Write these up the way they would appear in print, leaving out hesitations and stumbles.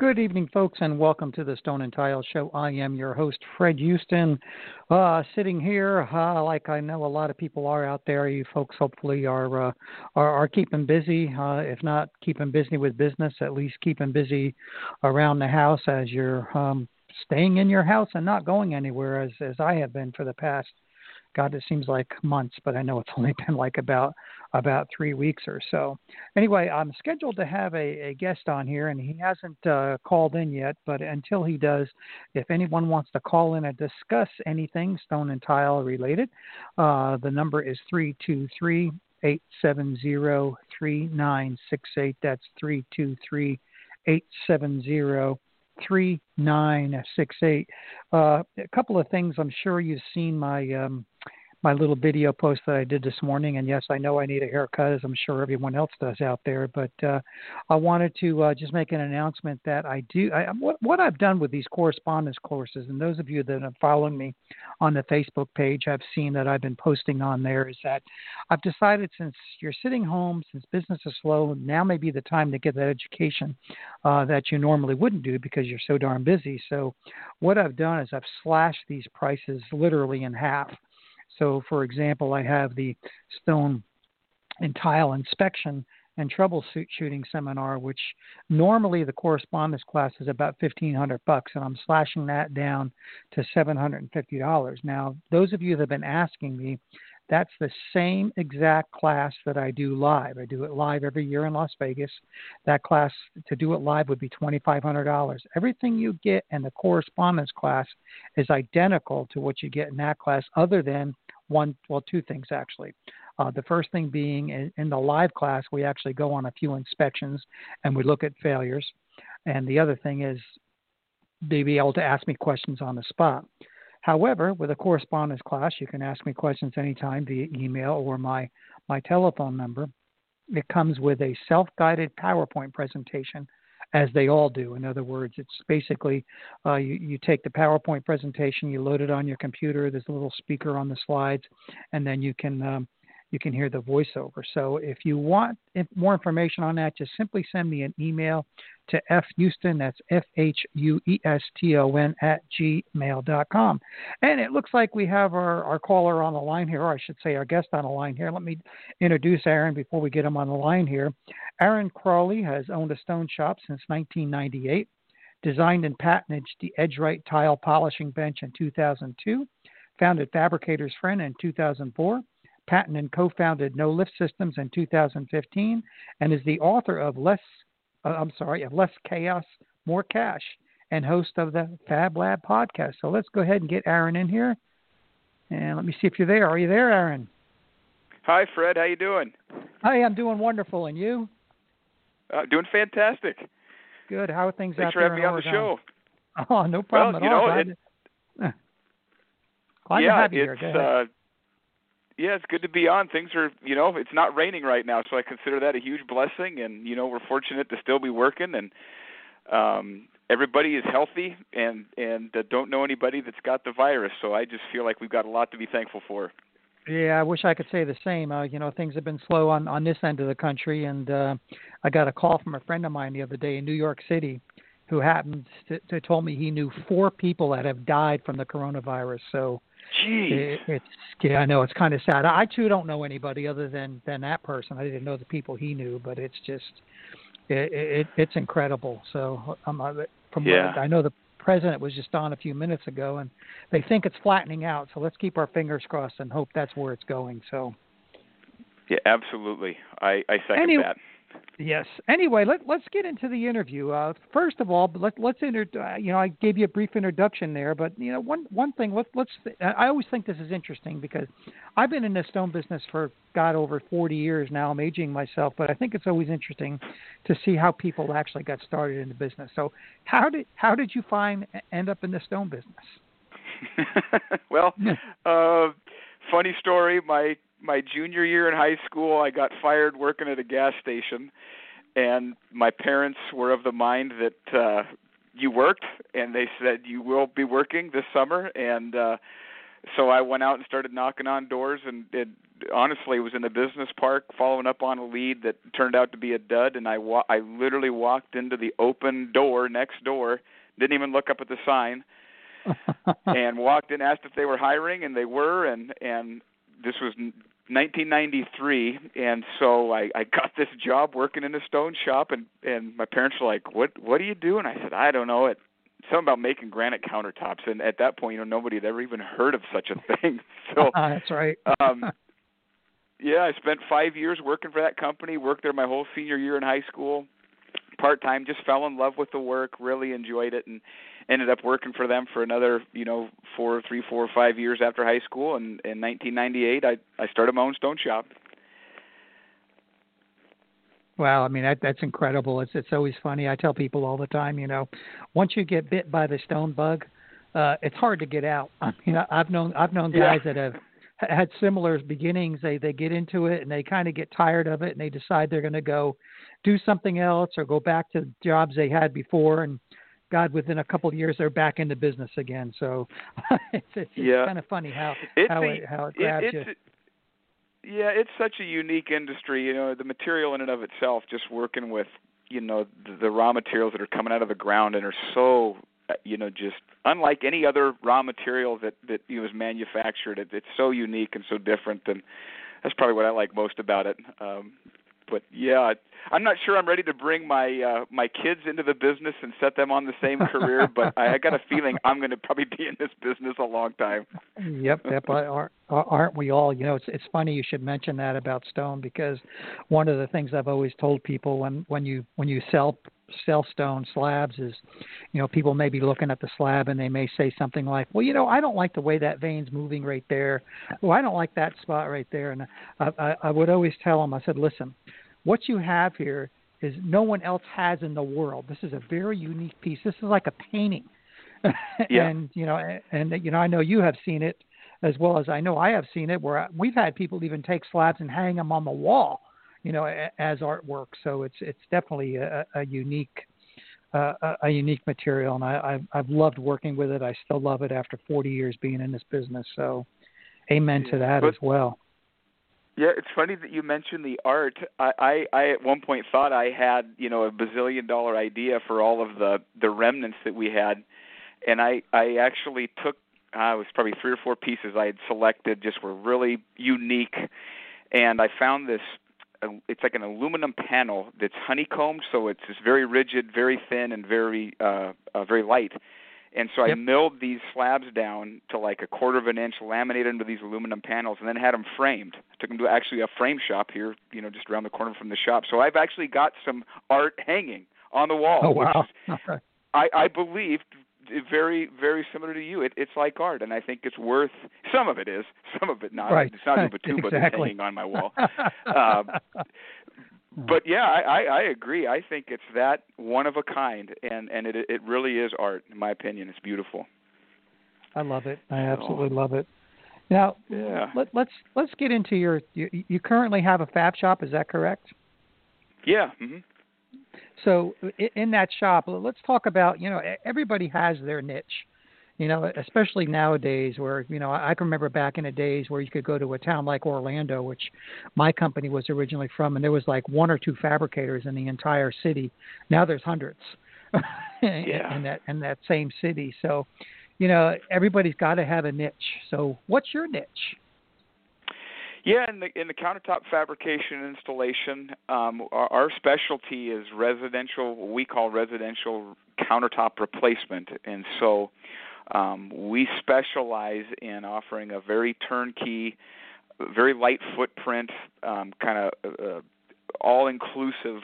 Good evening, folks, and welcome to the Stone and Tile Show. I am your host, Fred Houston, sitting here like I know a lot of people are out there. You folks hopefully are keeping busy, if not keeping busy with business, at least keeping busy around the house as you're staying in your house and not going anywhere, as I have been for the past, God, it seems like months, but I know it's only been like about 3 weeks or so. Anyway, I'm scheduled to have a guest on here, and he hasn't called in yet, but until he does, if anyone wants to call in and discuss anything stone and tile related, the number is 323-870-3968. That's 323-870-3968. 3968. A couple of things. I'm sure you've seen my my little video post that I did this morning. And yes, I know I need a haircut, as I'm sure everyone else does out there. But I wanted to just make an announcement that I do. What I've done with these correspondence courses, and those of you that are following me on the Facebook page have seen that I've been posting on there, is that I've decided, since you're sitting home, since business is slow, now may be the time to get that education that you normally wouldn't do because you're so darn busy. So what I've done is I've slashed these prices literally in half. So, for example, I have the stone and tile inspection and troubleshooting seminar, which normally the correspondence class is about $1,500, and I'm slashing that down to $750. Now, those of you that have been asking me, that's the same exact class that I do live. I do it live every year in Las Vegas. That class, to do it live, would be $2,500. Everything you get in the correspondence class is identical to what you get in that class, other than two things, actually. The first thing being, in the live class, we actually go on a few inspections and we look at failures. And the other thing is they'd be able to ask me questions on the spot. However, with a correspondence class, you can ask me questions anytime via email or my telephone number. It comes with a self-guided PowerPoint presentation, as they all do. In other words, it's basically you take the PowerPoint presentation, you load it on your computer, there's a little speaker on the slides, and then you can hear the voiceover. So if you want more information on that, just simply send me an email to fhouston, that's F-H-U-E-S-T-O-N @gmail.com. And it looks like we have our caller on the line here, or I should say our guest on the line here. Let me introduce Aaron before we get him on the line here. Aaron Crowley has owned a stone shop since 1998, designed and patented the Edge Right tile polishing bench in 2002, founded Fabricators Friend in 2004, patented and co-founded No Lift Systems in 2015, and is the author of Less Chaos, More Cash, and host of the Fab Lab podcast. So let's go ahead and get Aaron in here, and let me see if you're there. Are you there, Aaron? Hi, Fred. How you doing? Hi, I'm doing wonderful, and you? Doing fantastic. Good. How are things out there in Oregon? Thanks for having me on the show. Oh, no problem at all. Well, you know, glad to have you here. Go ahead. Yeah, it's good to be on. Things are, it's not raining right now, so I consider that a huge blessing. And, we're fortunate to still be working. And everybody is healthy and don't know anybody that's got the virus. So I just feel like we've got a lot to be thankful for. Yeah, I wish I could say the same. Things have been slow on this end of the country. And I got a call from a friend of mine the other day in New York City, who happens to told me he knew 4 people that have died from the coronavirus. So, I know it's kind of sad. I too don't know anybody other than that person. I didn't know the people he knew, but it's just it's incredible. So I know the president was just on a few minutes ago, and they think it's flattening out. So let's keep our fingers crossed and hope that's where it's going. So, yeah, absolutely. I second that. Yes. Anyway, let's get into the interview. First of all, I gave you a brief introduction there, but one thing. I always think this is interesting because I've been in the stone business for over 40 years now. I'm aging myself, but I think it's always interesting to see how people actually got started in the business. So, how did you end up in the stone business? Well, funny story. My junior year in high school, I got fired working at a gas station, and my parents were of the mind that you worked, and they said, you will be working this summer. And so I went out and started knocking on doors, and honestly was in the business park following up on a lead that turned out to be a dud, and I literally walked into the open door next door, didn't even look up at the sign, and walked in, asked if they were hiring, and they were, and this was 1993, and so I got this job working in a stone shop, and my parents were like, what do you do? And I said, I don't know. It's something about making granite countertops, and at that point, nobody had ever even heard of such a thing. So that's right. I spent 5 years working for that company, worked there my whole senior year in high school, part-time, just fell in love with the work, really enjoyed it, and ended up working for them for another, 4 years after high school. And in 1998, I started my own stone shop. Wow. I mean, that's incredible. It's always funny. I tell people all the time, once you get bit by the stone bug, it's hard to get out. I mean, I've known guys that have had similar beginnings. They get into it and they kind of get tired of it and they decide they're going to go do something else or go back to jobs they had before. And God, within a couple of years, they're back in the business again. So it's kind of funny how it grabs you. It's such a unique industry. The material in and of itself, just working with, the raw materials that are coming out of the ground and are so, just unlike any other raw material that was manufactured. It's so unique and so different, and that's probably what I like most about it. But yeah, I'm not sure I'm ready to bring my kids into the business and set them on the same career, but I got a feeling I'm going to probably be in this business a long time. Yep, aren't we all? It's funny you should mention that about stone, because one of the things I've always told people when you sell stone slabs is, people may be looking at the slab and they may say something like, well, I don't like the way that vein's moving right there. Oh, I don't like that spot right there. And I would always tell them, I said, listen, what you have here is no one else has in the world. This is a very unique piece. This is like a painting. Yeah. I know you have seen it as well as I know I have seen it, where we've had people even take slabs and hang them on the wall, as artwork. So it's definitely a unique material, and I've loved working with it. I still love it after 40 years being in this business. So, amen to that as well. Yeah, it's funny that you mentioned the art. I at one point thought I had a bazillion-dollar idea for all of the remnants that we had, and I actually took it was probably 3 or 4 pieces I had selected, just were really unique, and I found this. It's like an aluminum panel that's honeycombed, so it's very rigid, very thin, and very light. And so I milled these slabs down to like 1/4 inch, laminated into these aluminum panels, and then had them framed. I took them to actually a frame shop here, just around the corner from the shop. So I've actually got some art hanging on the wall. Oh, wow. Which is, I believe, very, very similar to you. It's like art, and I think it's worth – some of it is, some of it not. Right. It's not Ubatuba that's hanging on my wall. But, yeah, I agree. I think it's that one of a kind, and it really is art, in my opinion. It's beautiful. I love it. I absolutely love it. Now, let's get into your – you currently have a fab shop. Is that correct? Yeah, mm-hmm. So in that shop, let's talk about, everybody has their niche, especially nowadays where, I can remember back in the days where you could go to a town like Orlando, which my company was originally from, and there was like 1 or 2 fabricators in the entire city. Now there's hundreds in that same city. So, everybody's got to have a niche. So what's your niche? Yeah, in the countertop fabrication installation, our specialty is residential, what we call residential countertop replacement. And so we specialize in offering a very turnkey, very light footprint, kind of all-inclusive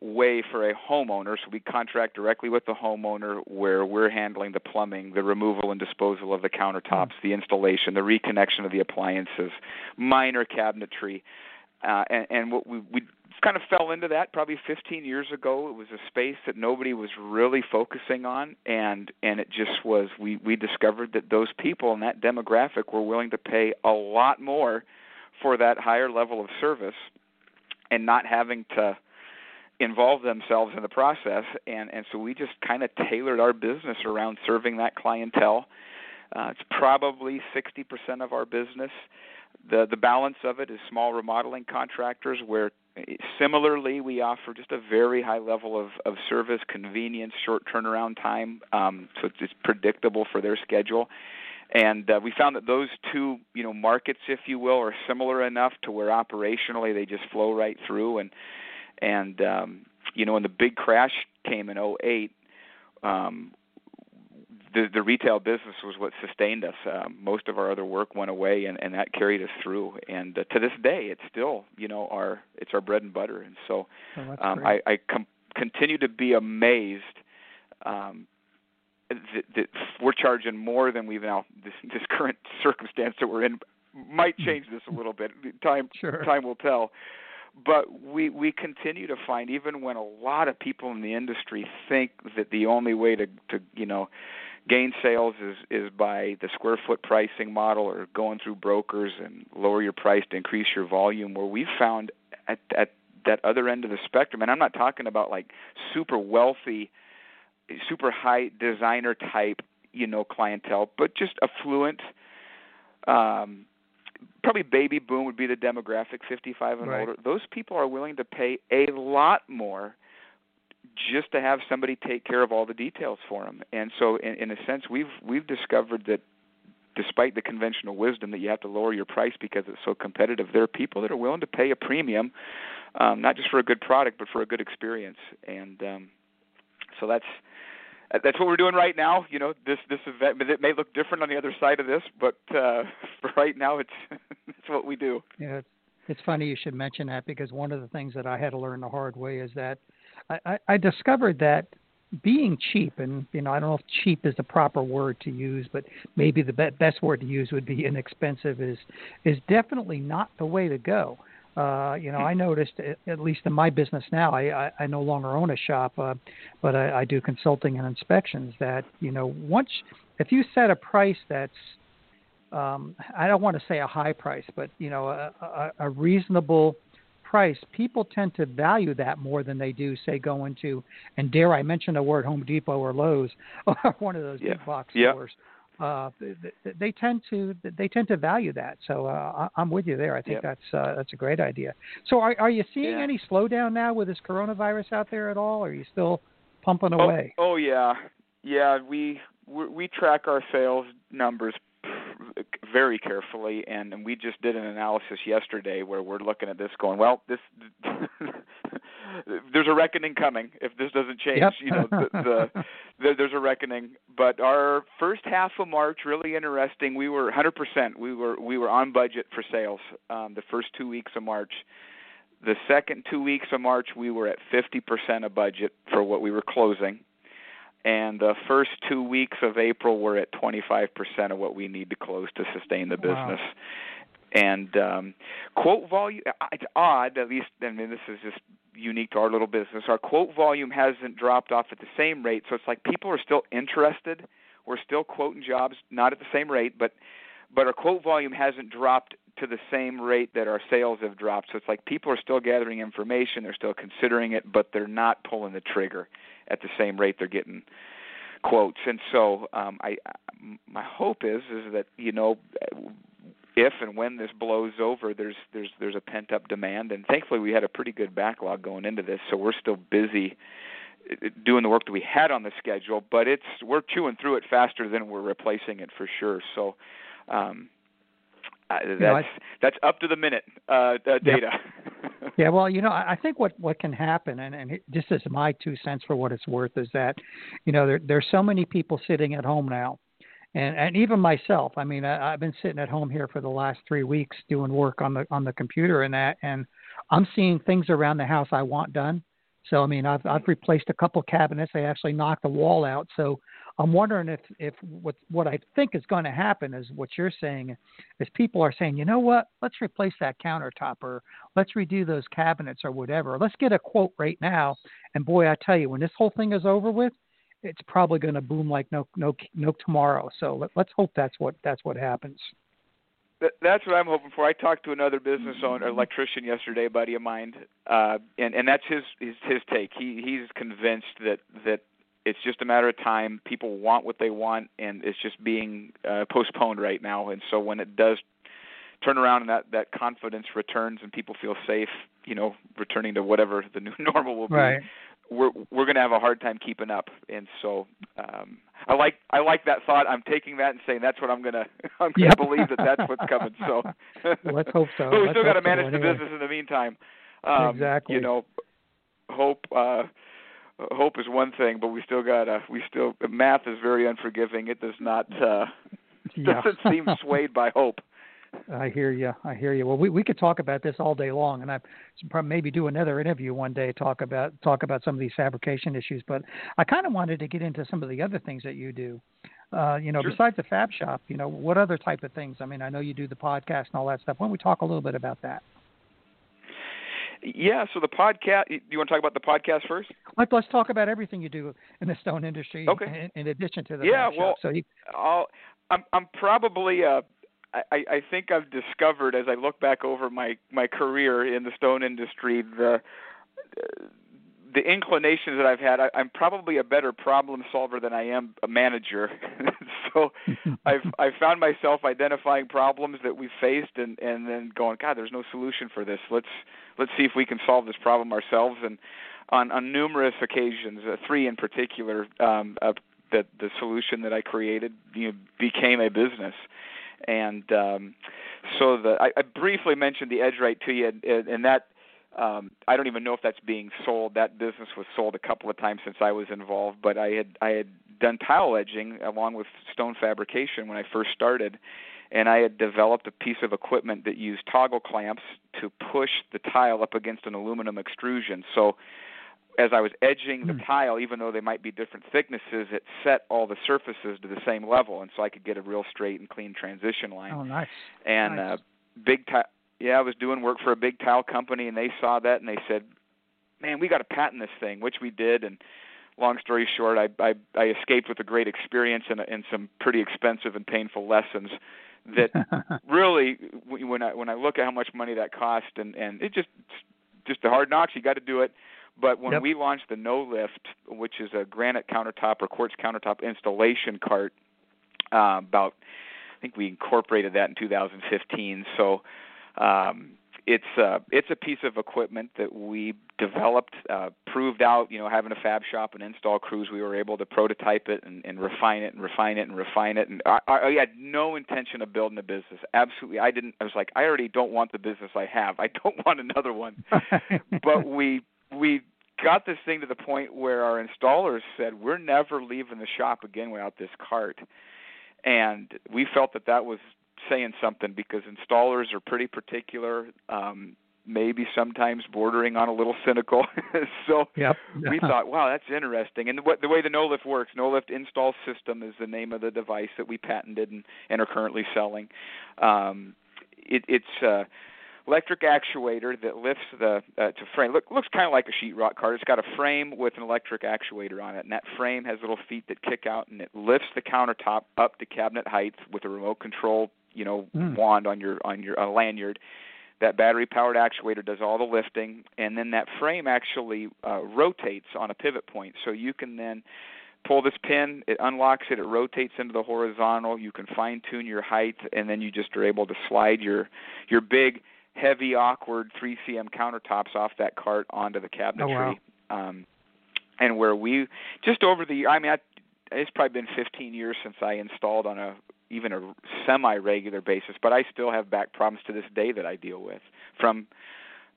way for a homeowner. So we contract directly with the homeowner, where we're handling the plumbing, the removal and disposal of the countertops, the installation, the reconnection of the appliances, minor cabinetry. And what we kind of fell into that probably 15 years ago. It was a space that nobody was really focusing on, and it just was, we discovered that those people in that demographic were willing to pay a lot more for that higher level of service and not having to involve themselves in the process. And so we just kind of tailored our business around serving that clientele. It's probably 60% of our business. The balance of it is small remodeling contractors, where similarly we offer just a very high level of service, convenience, short turnaround time, so it's predictable for their schedule. And we found that those two, markets, if you will, are similar enough to where operationally they just flow right through. And when the big crash came in 2008, the retail business was what sustained us. Most of our other work went away, and that carried us through. And to this day, it's still, it's our bread and butter. And so I continue to be amazed that we're charging more than we've now. This current circumstance that we're in might change this a little bit. Time will tell. But we continue to find, even when a lot of people in the industry think that the only way to gain sales is by the square foot pricing model or going through brokers and lower your price to increase your volume, where we found at that other end of the spectrum, and I'm not talking about like super wealthy, super high designer type, clientele, but just affluent, probably baby boom would be the demographic, 55 and older. Those people are willing to pay a lot more just to have somebody take care of all the details for them. And so in a sense, we've discovered that despite the conventional wisdom that you have to lower your price because it's so competitive, there are people that are willing to pay a premium, not just for a good product, but for a good experience. And so that's what we're doing right now. This event, it may look different on the other side of this, but for right now, it's what we do. Yeah, it's funny you should mention that, because one of the things that I had to learn the hard way is that I discovered that being cheap, and I don't know if cheap is the proper word to use, but maybe the best word to use would be inexpensive, is definitely not the way to go. I noticed, at least in my business now, I no longer own a shop, but I do consulting and inspections, that, if you set a price that's, I don't want to say a high price, but, a reasonable price, people tend to value that more than they do, say, going to, and dare I mention the word, Home Depot or Lowe's, or one of those big box stores. They tend to value that. So I'm with you there. I think that's a great idea. So are you seeing any slowdown now with this coronavirus out there at all? Or are you still pumping away? Oh yeah, yeah. We track our sales numbers very carefully, and we just did an analysis yesterday where we're looking at this going, there's a reckoning coming if this doesn't change. Yep. There's a reckoning. But our first half of March, really interesting. We were 100%. We were on budget for sales. The first 2 weeks of March. The second 2 weeks of March, we were at 50% of budget for what we were closing. And the first 2 weeks of April, we're at 25% of what we need to close to sustain the business. Wow. And quote volume, it's odd, at least, this is just unique to our little business. Our quote volume hasn't dropped off at the same rate, so it's like people are still interested. We're still quoting jobs, not at the same rate, but our quote volume hasn't dropped to the same rate that our sales have dropped. So it's like people are still gathering information, they're still considering it, but they're not pulling the trigger at the same rate they're getting quotes. And so my hope is that, if and when this blows over, there's a pent-up demand. And thankfully we had a pretty good backlog going into this, so we're still busy doing the work that we had on the schedule, but we're chewing through it faster than we're replacing it for sure. So that's up to the minute data. Yeah, well, you know, I think what can happen, and this is my 2 cents for what it's worth, is that, you know, there's so many people sitting at home now, and even myself. I mean, I've been sitting at home here for the last 3 weeks doing work on the computer and that, and I'm seeing things around the house I want done. So, I mean, I've replaced a couple cabinets. I actually knocked a wall out. So I'm wondering if what I think is going to happen is what you're saying is people are saying, you know what, let's replace that countertop, or let's redo those cabinets or whatever. Let's get a quote right now. And boy, I tell you, when this whole thing is over with, it's probably going to boom like no tomorrow. So let's hope that's what happens. That's what I'm hoping for. I talked to another business owner, electrician, yesterday, a buddy of mine, and that's his take. He's convinced that it's just a matter of time. People want what they want, and it's just being postponed right now. And so when it does turn around and that confidence returns and people feel safe, you know, returning to whatever the new normal will be, right, we're going to have a hard time keeping up. And so I like that thought. I'm taking that and saying that's what I'm going to believe that's what's coming. So let's hope so. But we still got to manage the business in the meantime. Exactly. You know, hope is one thing, but we still math is very unforgiving. It does not doesn't seem swayed by hope. I hear you. Well, we could talk about this all day long, and I probably maybe do another interview one day, talk about some of these fabrication issues. But I kind of wanted to get into some of the other things that you do. You know, sure. Besides the fab shop, you know, what other type of things? I mean, I know you do the podcast and all that stuff. Why don't we talk a little bit about that? Yeah, so the podcast, do you want to talk about the podcast first? Let's talk about everything you do in the stone industry, okay, in addition to the fab shop. So I'm probably I think I've discovered, as I look back over my career in the stone industry, the inclinations that I've had. I'm probably a better problem solver than I am a manager. So I've found myself identifying problems that we've faced and then going, God, there's no solution for this. Let's see if we can solve this problem ourselves. And on numerous occasions, 3 in particular, that the solution that I created, you know, became a business. And so I briefly mentioned the Edge Right to you, and that I don't even know if that's being sold. That business was sold a couple of times since I was involved, but I had done tile edging along with stone fabrication when I first started, and I had developed a piece of equipment that used toggle clamps to push the tile up against an aluminum extrusion. So as I was edging the tile, even though they might be different thicknesses, it set all the surfaces to the same level, and so I could get a real straight and clean transition line. Oh, nice! And nice. I was doing work for a big tile company, and they saw that, and they said, "Man, we got to patent this thing," which we did. And long story short, I escaped with a great experience and some pretty expensive and painful lessons. That really, when I look at how much money that cost, and it just the hard knocks, you got to do it. But when we launched the No Lift, which is a granite countertop or quartz countertop installation cart, I think we incorporated that in 2015. So it's a piece of equipment that we developed, proved out. You know, having a fab shop and install crews, we were able to prototype it and refine it. And I had no intention of building a business. Absolutely, I didn't. I was like, I already don't want the business I have. I don't want another one. But we got this thing to the point where our installers said, we're never leaving the shop again without this cart. And we felt that was saying something, because installers are pretty particular, maybe sometimes bordering on a little cynical. So we thought, wow, that's interesting. And the way the No Lift works, No Lift Install System is the name of the device that we patented and are currently selling. It's electric actuator that lifts to frame. Looks kind of like a sheetrock cart. It's got a frame with an electric actuator on it, and that frame has little feet that kick out, and it lifts the countertop up to cabinet height with a remote control, you know, wand on your lanyard. That battery-powered actuator does all the lifting, and then that frame actually rotates on a pivot point, so you can then pull this pin, it unlocks it rotates into the horizontal. You can fine-tune your height, and then you just are able to slide your big, heavy, awkward 3 cm countertops off that cart onto the cabinetry. Oh, wow. And where we just over the, I mean, it's probably been 15 years since I installed on even a semi-regular basis, but I still have back problems to this day that I deal with from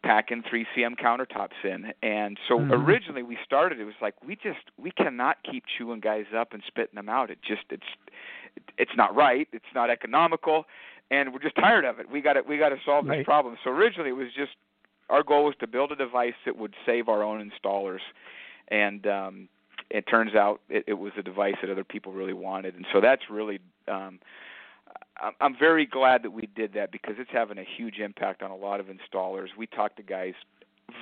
packing 3CM countertops in. And so originally we started, it was like, we cannot keep chewing guys up and spitting them out. It's not right. It's not economical. And we're just tired of it. We got to solve this problem. So originally it was just, our goal was to build a device that would save our own installers. And it turns out it was a device that other people really wanted. And so that's really, I'm very glad that we did that, because it's having a huge impact on a lot of installers. We talk to guys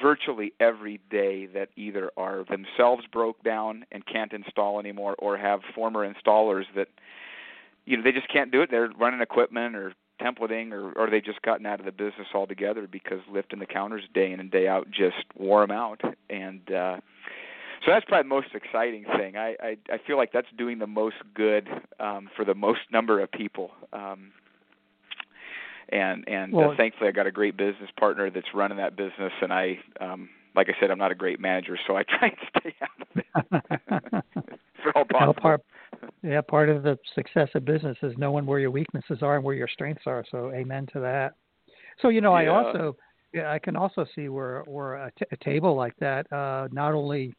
virtually every day that either are themselves broke down and can't install anymore, or have former installers that, you know, they just can't do it. They're running equipment or templating, or they've just gotten out of the business altogether because lifting the counters day in and day out just wore them out. And so that's probably the most exciting thing. I feel like that's doing the most good for the most number of people. Thankfully, I got a great business partner that's running that business, and I, like I said, I'm not a great manager, so I try to stay out of it. For all possible. Part of the success of business is knowing where your weaknesses are and where your strengths are. So amen to that. So, you know, I can also see where a table like that, not only,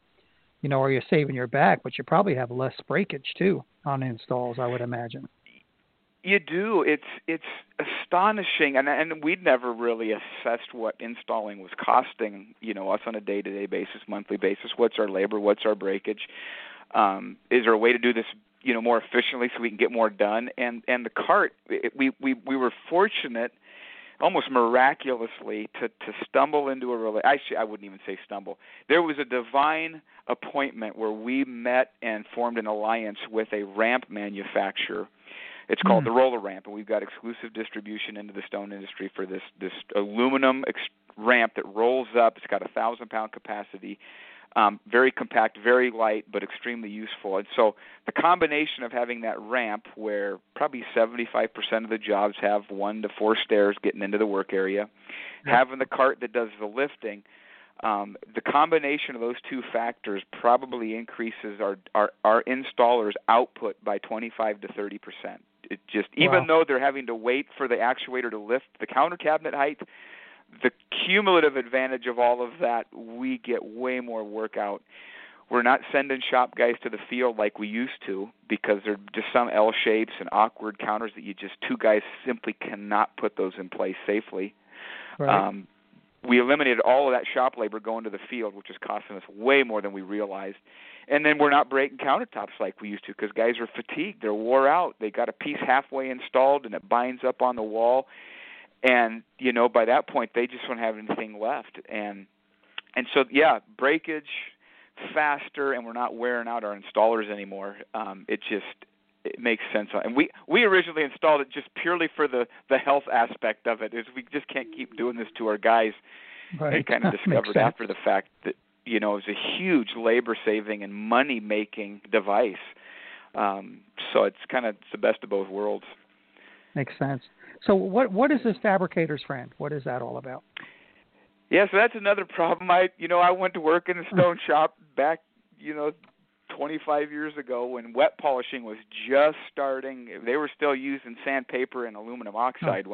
you know, are you saving your back, but you probably have less breakage too on installs, I would imagine. You do. It's astonishing, and we'd never really assessed what installing was costing, you know, us on a day-to-day basis, monthly basis. What's our labor? What's our breakage? Is there a way to do this, you know, more efficiently so we can get more done? And the cart, we were fortunate, almost miraculously, to stumble into a relationship. Actually, I wouldn't even say stumble. There was a divine appointment where we met and formed an alliance with a ramp manufacturer. It's called the Roller Ramp, and we've got exclusive distribution into the stone industry for this aluminum ramp that rolls up. It's got 1,000-pound capacity, very compact, very light, but extremely useful. And so the combination of having that ramp, where probably 75% of the jobs have 1 to 4 stairs getting into the work area, having the cart that does the lifting, the combination of those two factors probably increases our installers' output by 25% to 30%. It just, even though they're having to wait for the actuator to lift the counter cabinet height, the cumulative advantage of all of that, we get way more work out. We're not sending shop guys to the field like we used to, because there are just some L shapes and awkward counters that two guys simply cannot put those in place safely. Right. We eliminated all of that shop labor going to the field, which is costing us way more than we realized. And then we're not breaking countertops like we used to, because guys are fatigued. They're wore out. They got a piece halfway installed, and it binds up on the wall. And, you know, by that point, they just don't have anything left. And so, breakage, faster, and we're not wearing out our installers anymore. It makes sense. And we originally installed it just purely for the health aspect of it. Is we just can't keep doing this to our guys. Right. And kind of discovered after the fact that, you know, it's a huge labor-saving and money-making device. So it's kind of the best of both worlds. Makes sense. So what is this Fabricators Friend? What is that all about? Yeah, so that's another problem. I went to work in a stone shop back, 25 years ago, when wet polishing was just starting. They were still using sandpaper and aluminum oxide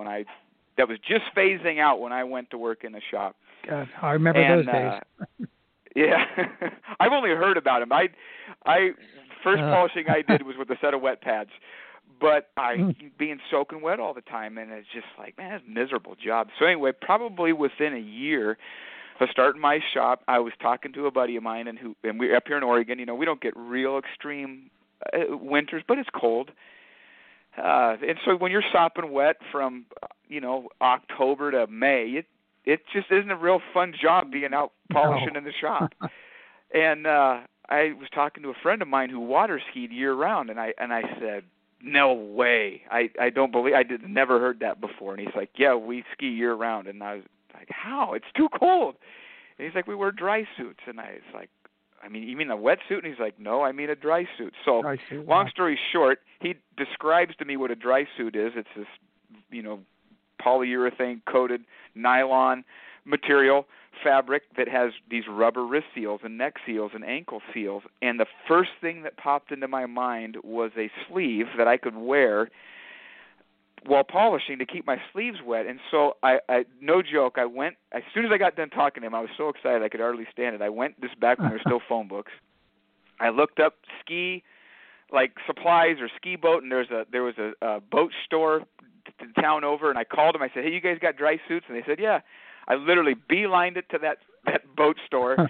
that was just phasing out when I went to work in the shop. God, I remember those days. I've only heard about them. I first polishing I did was with a set of wet pads, but I being soaking wet all the time, and it's just like, man, that's a miserable job. So anyway, probably within a year, I started my shop. I was talking to a buddy of mine, and we're up here in Oregon. You know, we don't get real extreme winters, but it's cold. And so when you're sopping wet from, October to May, it just isn't a real fun job being out polishing in the shop. And I was talking to a friend of mine who water skied year round, and I said, "No way! I don't believe never heard that before." And he's like, "Yeah, we ski year round," and I was like, "How? It's too cold." And he's like, "We wear dry suits." And I was like, "I mean, you mean a wetsuit?" And he's like, "No, I mean a dry suit." So long story short, he describes to me what a dry suit is. It's this, polyurethane coated nylon material fabric that has these rubber wrist seals and neck seals and ankle seals. And the first thing that popped into my mind was a sleeve that I could wear while polishing to keep my sleeves wet. And so I no joke, I went, as soon as I got done talking to him, I was so excited I could hardly stand it. I went this back when there were still phone books. I looked up ski, like supplies or ski boat, and there was a boat store the town over, and I called him. I said, hey, you guys got dry suits? And they said, yeah. I literally beelined it to that boat store.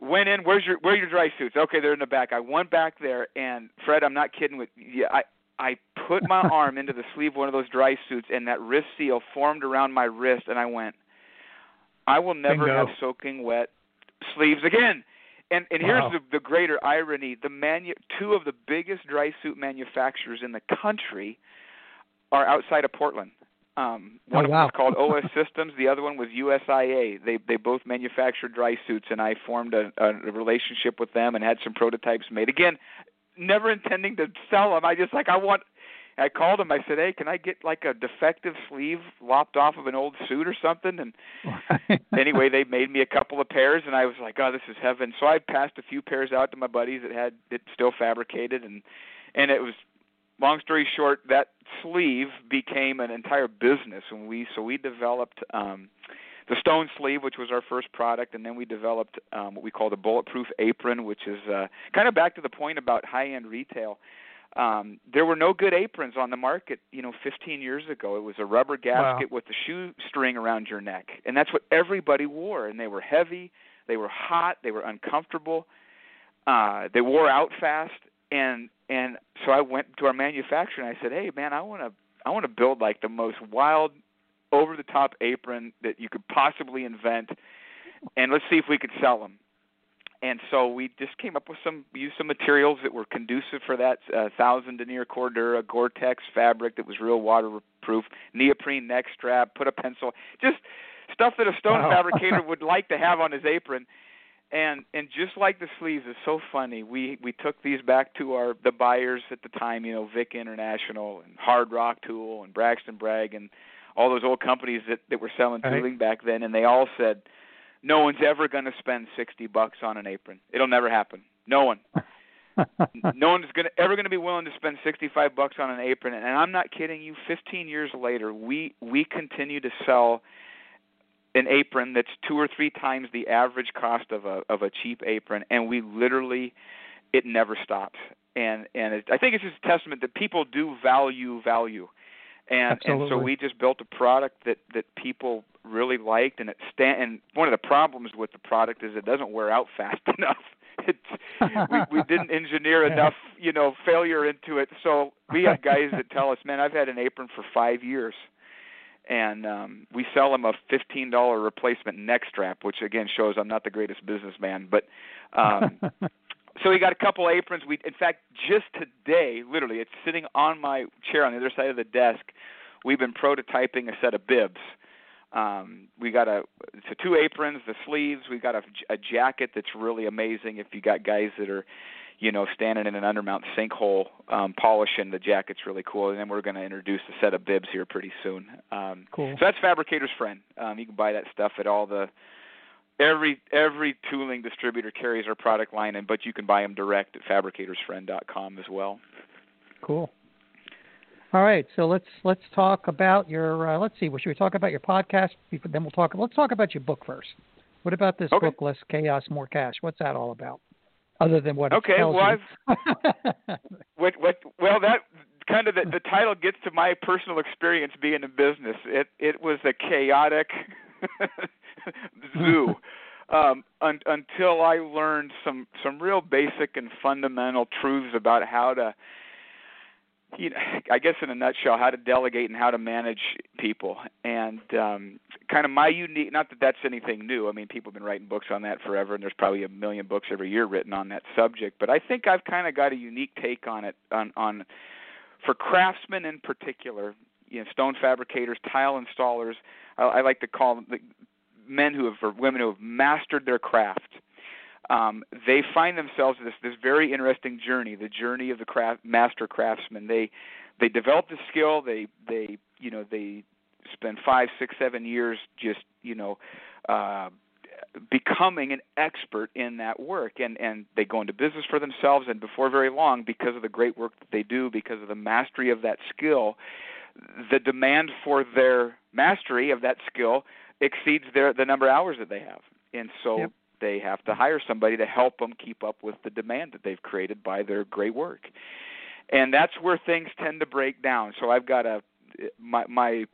Went in, where are your dry suits? Okay, they're in the back. I went back there, and Fred, I'm not kidding with you. I put my arm into the sleeve of one of those dry suits, and that wrist seal formed around my wrist, and I went, I will never have soaking wet sleeves again. And wow. Here's the greater irony. Two of the biggest dry suit manufacturers in the country are outside of Portland. One of them was called OS Systems. The other one was USIA. They both manufactured dry suits, and I formed a relationship with them and had some prototypes made. Again, never intending to sell them. I called him. I said, hey, can I get like a defective sleeve lopped off of an old suit or something? And anyway, they made me a couple of pairs, and I was like, oh, this is heaven. So I passed a few pairs out to my buddies that had it still fabricated, and it was, long story short, that sleeve became an entire business. And we developed the stone sleeve, which was our first product, and then we developed what we call the bulletproof apron, which is kind of back to the point about high-end retail. There were no good aprons on the market, 15 years ago. It was a rubber gasket with the shoestring around your neck, and that's what everybody wore. And they were heavy, they were hot, they were uncomfortable, they wore out fast, and so I went to our manufacturer and I said, hey man, I want to build like the most wild, over the top apron that you could possibly invent, and let's see if we could sell them. And so we just came up with used some materials that were conducive for that, 1,000 denier Cordura, Gore-Tex fabric that was real waterproof, neoprene neck strap, put a pencil, just stuff that a stone fabricator would like to have on his apron. And just like the sleeves is so funny, we took these back to the buyers at the time, Vic International and Hard Rock Tool and Braxton Bragg and all those old companies that were selling tooling back then, and they all said, no one's ever going to spend $60 on an apron. It'll never happen. No one. No one's ever going to be willing to spend $65 on an apron. And I'm not kidding you. 15 years later, we continue to sell an apron that's 2 or 3 times the average cost of a cheap apron, and we literally, it never stops. And I think it's just a testament that people do value. And so we just built a product that people really liked, and one of the problems with the product is it doesn't wear out fast enough. We didn't engineer enough, failure into it. So we have guys that tell us, man, I've had an apron for 5 years, and we sell them a $15 replacement neck strap, which again shows I'm not the greatest businessman, but so we got a couple aprons. In fact, just today, literally, it's sitting on my chair on the other side of the desk. We've been prototyping a set of bibs. We got so 2 aprons, the sleeves. We got a jacket that's really amazing. If you got guys that are, standing in an undermount sinkhole, polishing, the jacket's really cool. And then we're going to introduce a set of bibs here pretty soon. Cool. So that's Fabricators Friend. You can buy that stuff at all the. Every tooling distributor carries our product line, but you can buy them direct at fabricatorsfriend.com as well. Cool. All right, so let's talk about your let's see. Well, should we talk about your podcast? Then we'll talk. Let's talk about your book first. What about this book, Less Chaos, More Cash? What's that all about? Other than what? Okay, that kind of the title gets to my personal experience being in business. It was a chaotic. zoo until I learned some real basic and fundamental truths about how to, I guess in a nutshell, how to delegate and how to manage people. And kind of my unique, not that that's anything new. I mean, people have been writing books on that forever, and there's probably 1 million books every year written on that subject. But I think I've kind of got a unique take on it, on for craftsmen in particular, stone fabricators, tile installers. I like to call them men or women who have mastered their craft. They find themselves in this very interesting journey, the journey of the master craftsman. They develop the skill. They spend 5, 6, 7 years just becoming an expert in that work, and they go into business for themselves. And before very long, because of the great work that they do, because of the mastery of that skill, the demand for their mastery of that skill exceeds the number of hours that they have. And so yep. they have to hire somebody to help them keep up with the demand that they've created by their great work. And that's where things tend to break down. So I've got my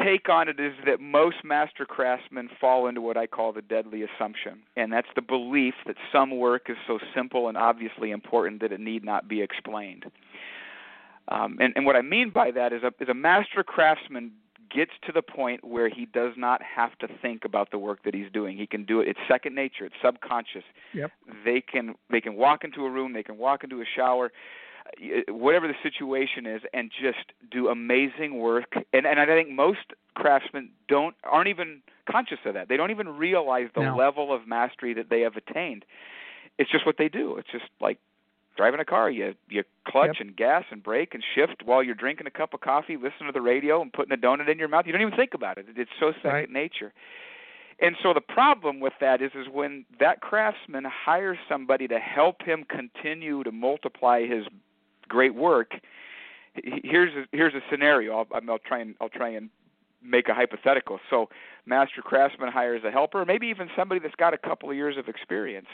take on it is that most master craftsmen fall into what I call the deadly assumption, and that's the belief that some work is so simple and obviously important that it need not be explained. And what I mean by that is a master craftsman gets to the point where he does not have to think about the work that he's doing. He can do it. It's second nature. It's subconscious. Yep. They can walk into a room. They can walk into a shower, whatever the situation is, and just do amazing work. And I think most craftsmen aren't even conscious of that. They don't even realize the level of mastery that they have attained. It's just what they do. It's just like driving a car. You clutch and gas and brake and shift while you're drinking a cup of coffee, listening to the radio, and putting a donut in your mouth. You don't even think about it. It's so second nature. And so the problem with that is when that craftsman hires somebody to help him continue to multiply his great work. Here's a scenario. I'll try and make a hypothetical. So master craftsman hires a helper, maybe even somebody that's got a couple of years of experience,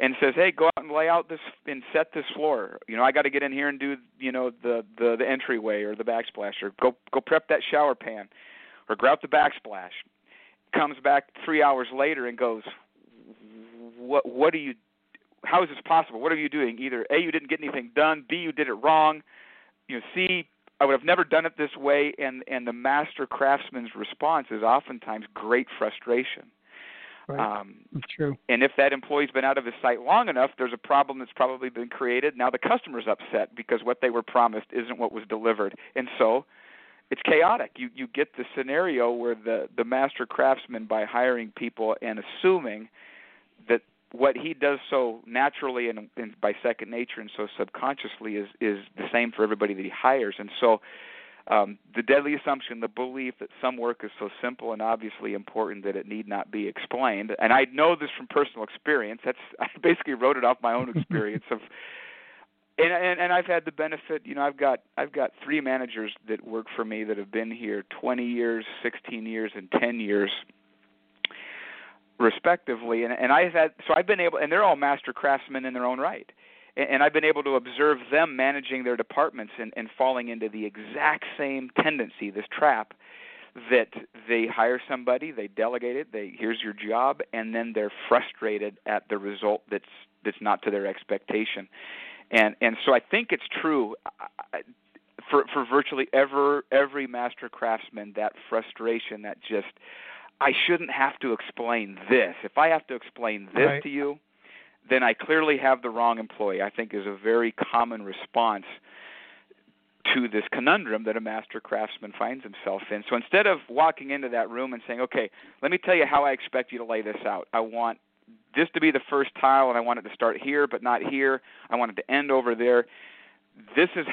and says, "Hey, go out and lay out this and set this floor. You know, I got to get in here and do, you know, the entryway or the backsplash, or go prep that shower pan, or grout the backsplash." Comes back 3 hours later and goes, "What do you? How is this possible? What are you doing? Either A, you didn't get anything done. B, you did it wrong. You know, C, I would have never done it this way." And the master craftsman's response is oftentimes great frustration. Right. True. And if that employee's been out of his site long enough, there's a problem that's probably been created. Now the customer's upset because what they were promised isn't what was delivered, and so it's chaotic. You get the scenario where the master craftsman, by hiring people and assuming that what he does so naturally and by second nature and so subconsciously is the same for everybody that he hires. And so the deadly assumption, the belief that some work is so simple and obviously important that it need not be explained. And I know this from personal experience. I basically wrote it off my own experience of. And I've had the benefit, you know, I've got three managers that work for me that have been here 20 years, 16 years, and 10 years, respectively. And I've been able, and they're all master craftsmen in their own right. And I've been able to observe them managing their departments and falling into the exact same tendency, this trap, that they hire somebody, they delegate it, here's your job, and then they're frustrated at the result that's not to their expectation. And so I think it's true for virtually every master craftsman, that frustration, that just, I shouldn't have to explain this. If I have to explain this to you, then I clearly have the wrong employee, I think is a very common response to this conundrum that a master craftsman finds himself in. So instead of walking into that room and saying, okay, let me tell you how I expect you to lay this out. I want this to be the first tile, and I want it to start here but not here. I want it to end over there. This is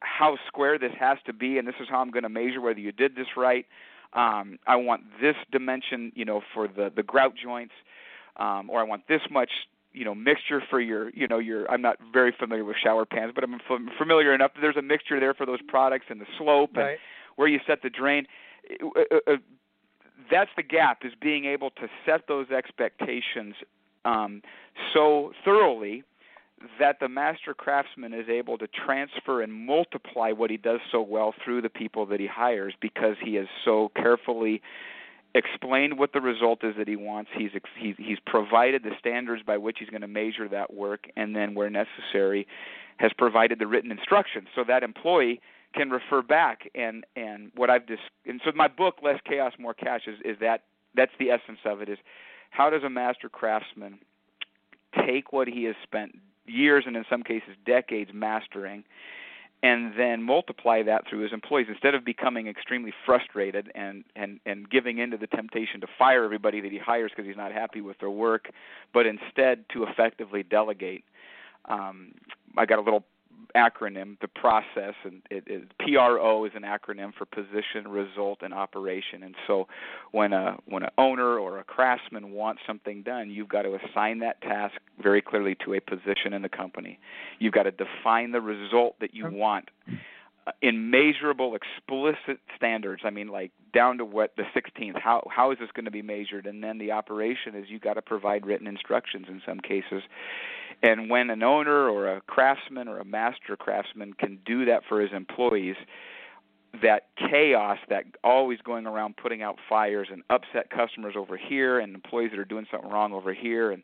how square this has to be, and this is how I'm going to measure whether you did this right. I want this dimension, you know, for the grout joints, or I want this much, you know, mixture for your I'm not very familiar with shower pans, but I'm familiar enough that there's a mixture there for those products and the slope and where you set the drain. That's the gap, is being able to set those expectations so thoroughly that the master craftsman is able to transfer and multiply what he does so well through the people that he hires, because he has so carefully explained what the result is that he wants. He's provided the standards by which he's going to measure that work, and then where necessary has provided the written instructions so that employee can refer back. And what I've and so my book, Less Chaos, More Cash, is that's the essence of it, is how does a master craftsman take what he has spent years and in some cases decades mastering, and then multiply that through his employees, instead of becoming extremely frustrated and giving into the temptation to fire everybody that he hires because he's not happy with their work, but instead to effectively delegate. I got a little acronym, the process, and PRO is an acronym for position, result, and operation. And so when an owner or a craftsman wants something done, you've got to assign that task very clearly to a position in the company. You've got to define the result that you want, in measurable, explicit standards. I mean, like down to what the 16th, how is this going to be measured? And then the operation is you got to provide written instructions in some cases. And when an owner or a craftsman or a master craftsman can do that for his employees, that chaos, that always going around putting out fires and upset customers over here and employees that are doing something wrong over here, and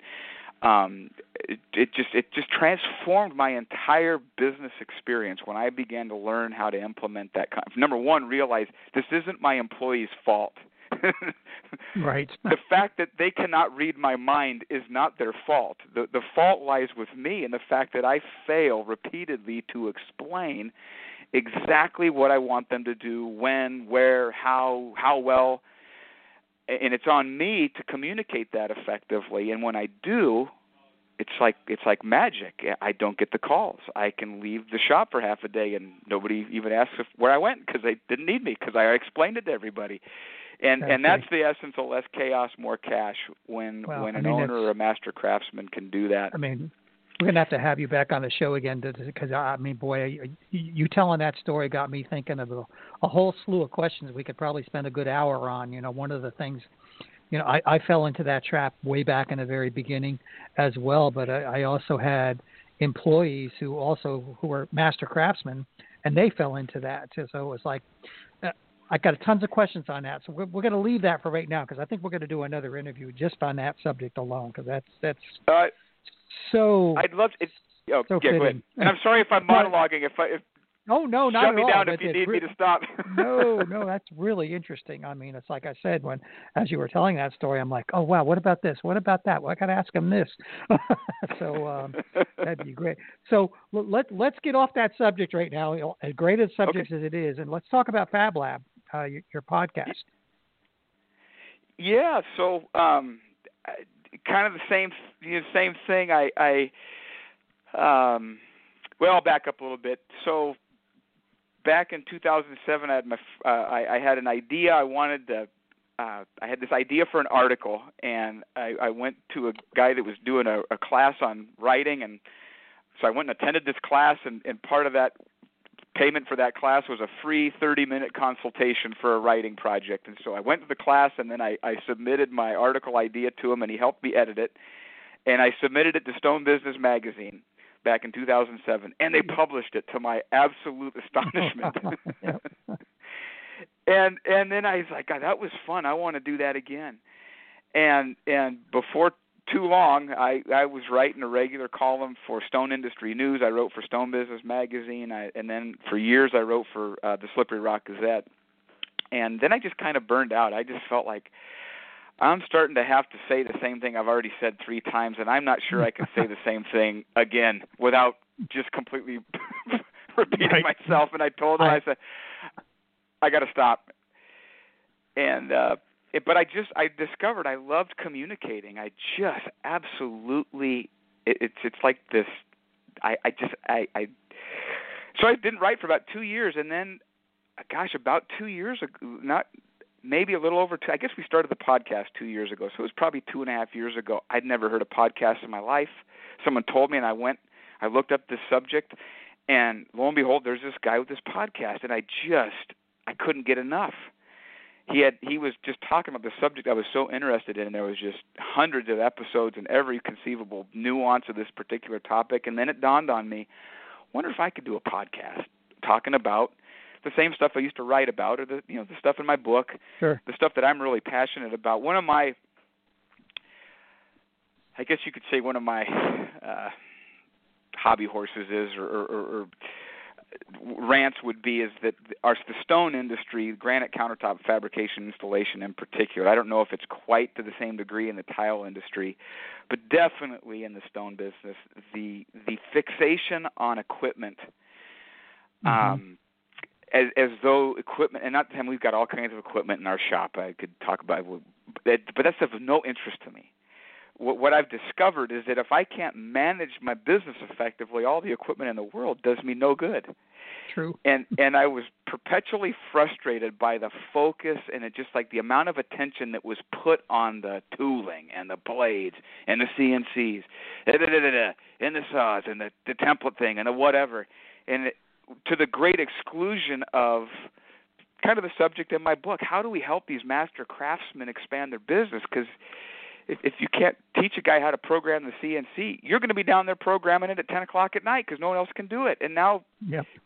it just transformed my entire business experience when I began to learn how to implement that. Number one, realize this isn't my employees' fault. Right. The fact that they cannot read my mind is not their fault. The fault lies with me, and the fact that I fail repeatedly to explain exactly what I want them to do, when, where, how well, and it's on me to communicate that effectively. And when I do, it's like magic. I don't get the calls. I can leave the shop for half a day and nobody even asks where I went because they didn't need me because I explained it to everybody. And that's the essence of less chaos, more cash. When an owner or a master craftsman can do that. I mean, we're gonna have to have you back on the show again because I mean, boy, you telling that story got me thinking of a whole slew of questions we could probably spend a good hour on. You know, one of the things, you know, I fell into that trap way back in the very beginning as well. But I also had employees who were master craftsmen, and they fell into that too. So it was like I got tons of questions on that. So we're going to leave that for right now because I think we're going to do another interview just on that subject alone because that's. So I'd love to. Oh, so yeah, go ahead. And I'm sorry if I'm monologuing. No, not at all. Shut me down if you need me to stop. No, that's really interesting. I mean, it's like I said as you were telling that story, I'm like, oh wow, what about this? What about that? Well, I got to ask him this. So that'd be great. So let's get off that subject right now, as great a subject as it is, and let's talk about Fab Lab, your podcast. Yeah. So. Kind of the same thing. I'll back up a little bit. So back in 2007, I had an idea. I had this idea for an article, and I went to a guy that was doing a class on writing, and so I went and attended this class, and part of that payment for that class was a free 30-minute consultation for a writing project. And so I went to the class, and then I submitted my article idea to him, and he helped me edit it. And I submitted it to Stone Business Magazine back in 2007, and they published it to my absolute astonishment. And then I was like, God, that was fun. I want to do that again. And before too long, I was writing a regular column for Stone Industry News. I wrote for Stone Business Magazine, and then for years I wrote for the Slippery Rock Gazette. And then I just kind of burned out. I just felt like I'm starting to have to say the same thing I've already said 3 times, and I'm not sure I can say the same thing again without just completely repeating myself. And I told him, I said, I got to stop. And but I discovered I loved communicating. I just absolutely, it's like this, so I didn't write for about 2 years, and then, gosh, about 2 years ago, I guess we started the podcast 2 years ago, so it was probably 2.5 years ago. I'd never heard a podcast in my life. Someone told me, and I looked up this subject, and lo and behold, there's this guy with this podcast, and I couldn't get enough. He was just talking about the subject I was so interested in, and there was just hundreds of episodes and every conceivable nuance of this particular topic. And then it dawned on me, wonder if I could do a podcast talking about the same stuff I used to write about, or the stuff in my book, sure, the stuff that I'm really passionate about. One of my hobby horses is, or rants would be, is that the stone industry, granite countertop fabrication, installation in particular, I don't know if it's quite to the same degree in the tile industry, but definitely in the stone business, the fixation on equipment, as though equipment, and not we've got all kinds of equipment in our shop I could talk about, but that's of no interest to me. What I've discovered is that if I can't manage my business effectively, all the equipment in the world does me no good. True. And I was perpetually frustrated by the focus, and it just like the amount of attention that was put on the tooling and the blades and the CNCs and the saws and the template thing and the whatever. And to the great exclusion of kind of the subject in my book. How do we help these master craftsmen expand their business? Because if you can't teach a guy how to program the CNC, you're going to be down there programming it at 10 o'clock at night because no one else can do it. And now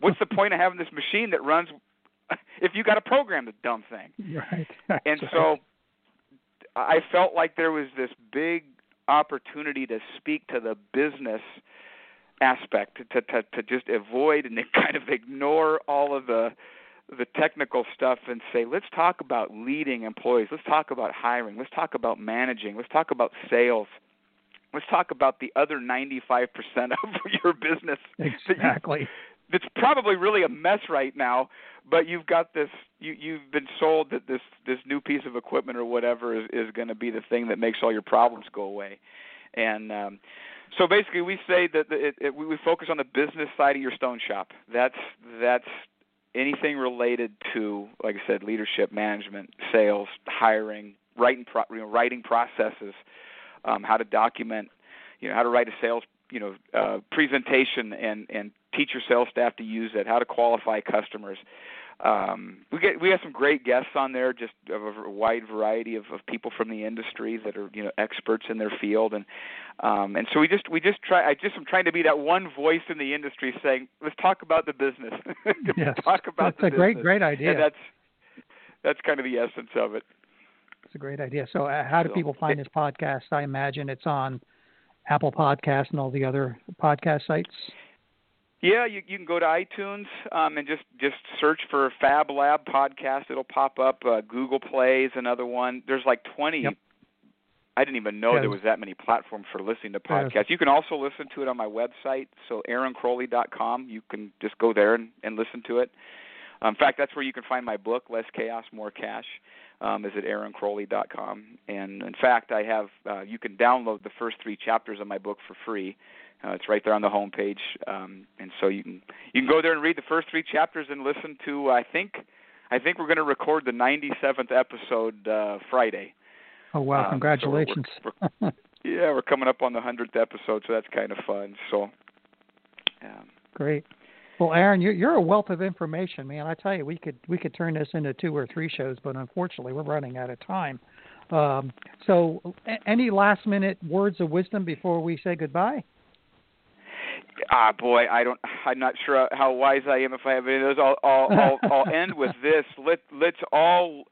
what's the point of having this machine that runs if you got to program the dumb thing? So I felt like there was this big opportunity to speak to the business aspect, to just avoid and kind of ignore all of the technical stuff and say, let's talk about leading employees. Let's talk about hiring. Let's talk about managing. Let's talk about sales. Let's talk about the other 95% of your business. Exactly. It's probably really a mess right now, but you've got this, you've been sold that this new piece of equipment or whatever is going to be the thing that makes all your problems go away. And so basically we say that we focus on the business side of your stone shop. That's anything related to, like I said, leadership, management, sales, hiring, writing processes, how to document, how to write a sales, presentation and teach your sales staff to use it, how to qualify customers. We have some great guests on there, just of a wide variety of people from the industry that are experts in their field, and so we just try. I'm trying to be that one voice in the industry saying, let's talk about the business. That's a great idea. And that's kind of the essence of it. It's a great idea. So how do people find this podcast? I imagine it's on Apple Podcasts and all the other podcast sites. Yeah, you can go to iTunes and just search for Fab Lab Podcast. It'll pop up. Google Play is another one. There's like 20. Yep. I didn't even know there was that many platforms for listening to podcasts. You can also listen to it on my website, so AaronCrowley.com. You can just go there and listen to it. In fact, that's where you can find my book, Less Chaos, More Cash, is at AaronCrowley.com. And, in fact, I have you can download the first 3 chapters of my book for free. It's right there on the homepage. And so you can go there and read the first 3 chapters and listen to, I think we're going to record the 97th episode Friday. Oh, wow. Congratulations. So we're coming up on the 100th episode, so that's kind of fun. So, great. Well, Aaron, you're a wealth of information, man. I tell you, we could turn this into 2 or 3 shows, but unfortunately, we're running out of time. So any last-minute words of wisdom before we say goodbye? Boy, I'm not sure how wise I am if I have any of those. I'll end with this. Let's all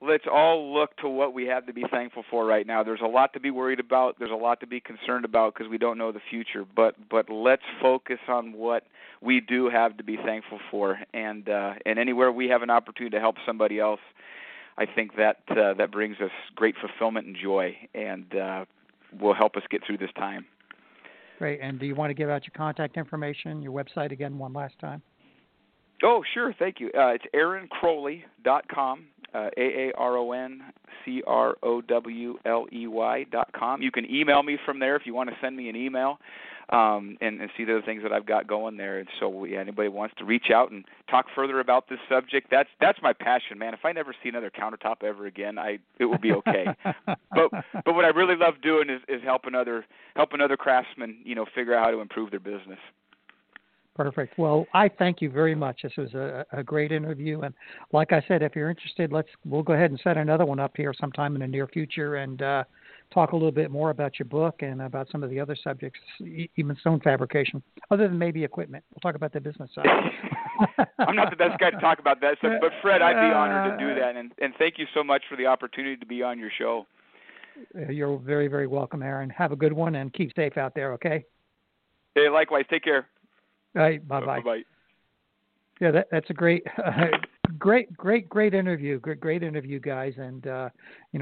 look to what we have to be thankful for right now. There's a lot to be worried about. There's a lot to be concerned about because we don't know the future. But let's focus on what we do have to be thankful for. And anywhere we have an opportunity to help somebody else, I think that brings us great fulfillment and joy, and will help us get through this time. Great. And do you want to give out your contact information, your website again one last time? Oh, sure. Thank you. It's AaronCrowley.com, AaronCrowley.com. You can email me from there if you want to send me an email and see the other things that I've got going there. And so anybody wants to reach out and talk further about this subject, that's my passion, man. If I never see another countertop ever again, it will be okay. but what I really love doing is helping other craftsmen, figure out how to improve their business. Perfect. Well, I thank you very much. This was a great interview. And like I said, if you're interested, we'll go ahead and set another one up here sometime in the near future and talk a little bit more about your book and about some of the other subjects, even stone fabrication, other than maybe equipment. We'll talk about the business side. I'm not the best guy to talk about that stuff, but Fred, I'd be honored to do that. And thank you so much for the opportunity to be on your show. You're very, very welcome, Aaron. Have a good one and keep safe out there, okay? Hey, likewise. Take care. All right, bye-bye. Bye-bye. Yeah, that's a great interview. Great interview, guys. And,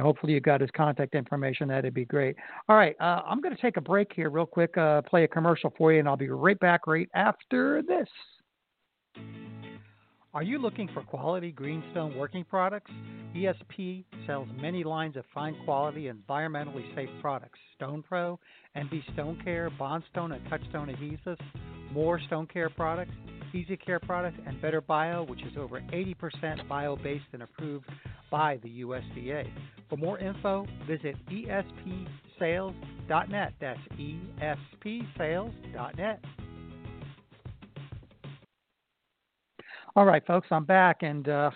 hopefully you got his contact information. That'd be great. All right, I'm going to take a break here real quick, play a commercial for you, and I'll be right back right after this. Are you looking for quality greenstone working products? ESP sells many lines of fine quality, environmentally safe products. Stone Pro, MB Stone Care, Bondstone and Touchstone Adhesives, More Stone Care products, Easy Care products, and Better Bio, which is over 80% bio-based and approved by the USDA. For more info, visit ESPSales.net. That's ESPSales.net. All right, folks, I'm back, and I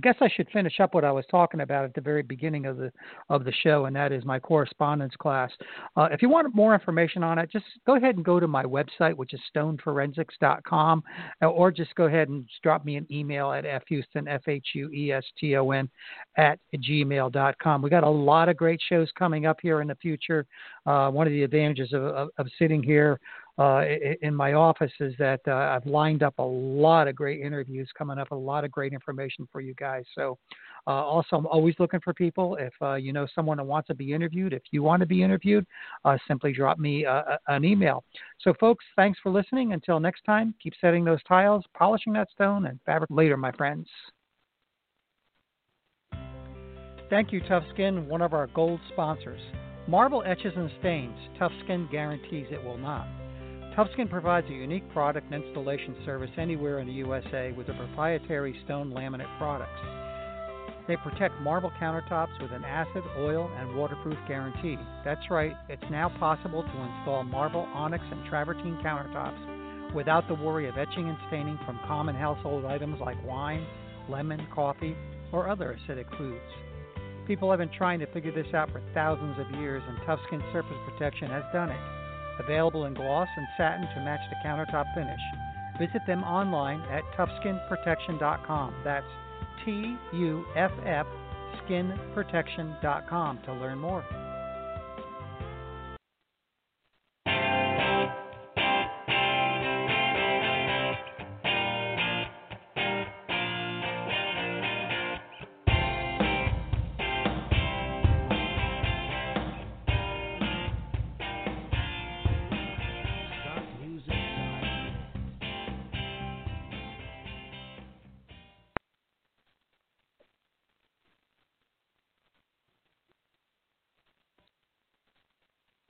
guess I should finish up what I was talking about at the very beginning of the show, and that is my correspondence class. If you want more information on it, just go ahead and go to my website, which is stoneforensics.com, or just go ahead and drop me an email at fhouston@gmail.com. We got a lot of great shows coming up here in the future. One of the advantages of sitting here in my office is that I've lined up a lot of great interviews coming up, a lot of great information for you guys. So also, I'm always looking for people. If you know someone that wants to be interviewed, if you want to be interviewed, simply drop me an email. So, folks, thanks for listening. Until next time, keep setting those tiles, polishing that stone, and fabric later, my friends. Thank you, Tuff Skin, one of our gold sponsors. Marble etches and stains. Tuff Skin guarantees it will not. Tuff Skin provides a unique product and installation service anywhere in the USA with their proprietary stone laminate products. They protect marble countertops with an acid, oil, and waterproof guarantee. That's right, it's now possible to install marble, onyx, and travertine countertops without the worry of etching and staining from common household items like wine, lemon, coffee, or other acidic foods. People have been trying to figure this out for thousands of years, and Tuff Skin Surface Protection has done it. Available in gloss and satin to match the countertop finish. Visit them online at toughskinprotection.com. That's TUFF skinprotection.com to learn more.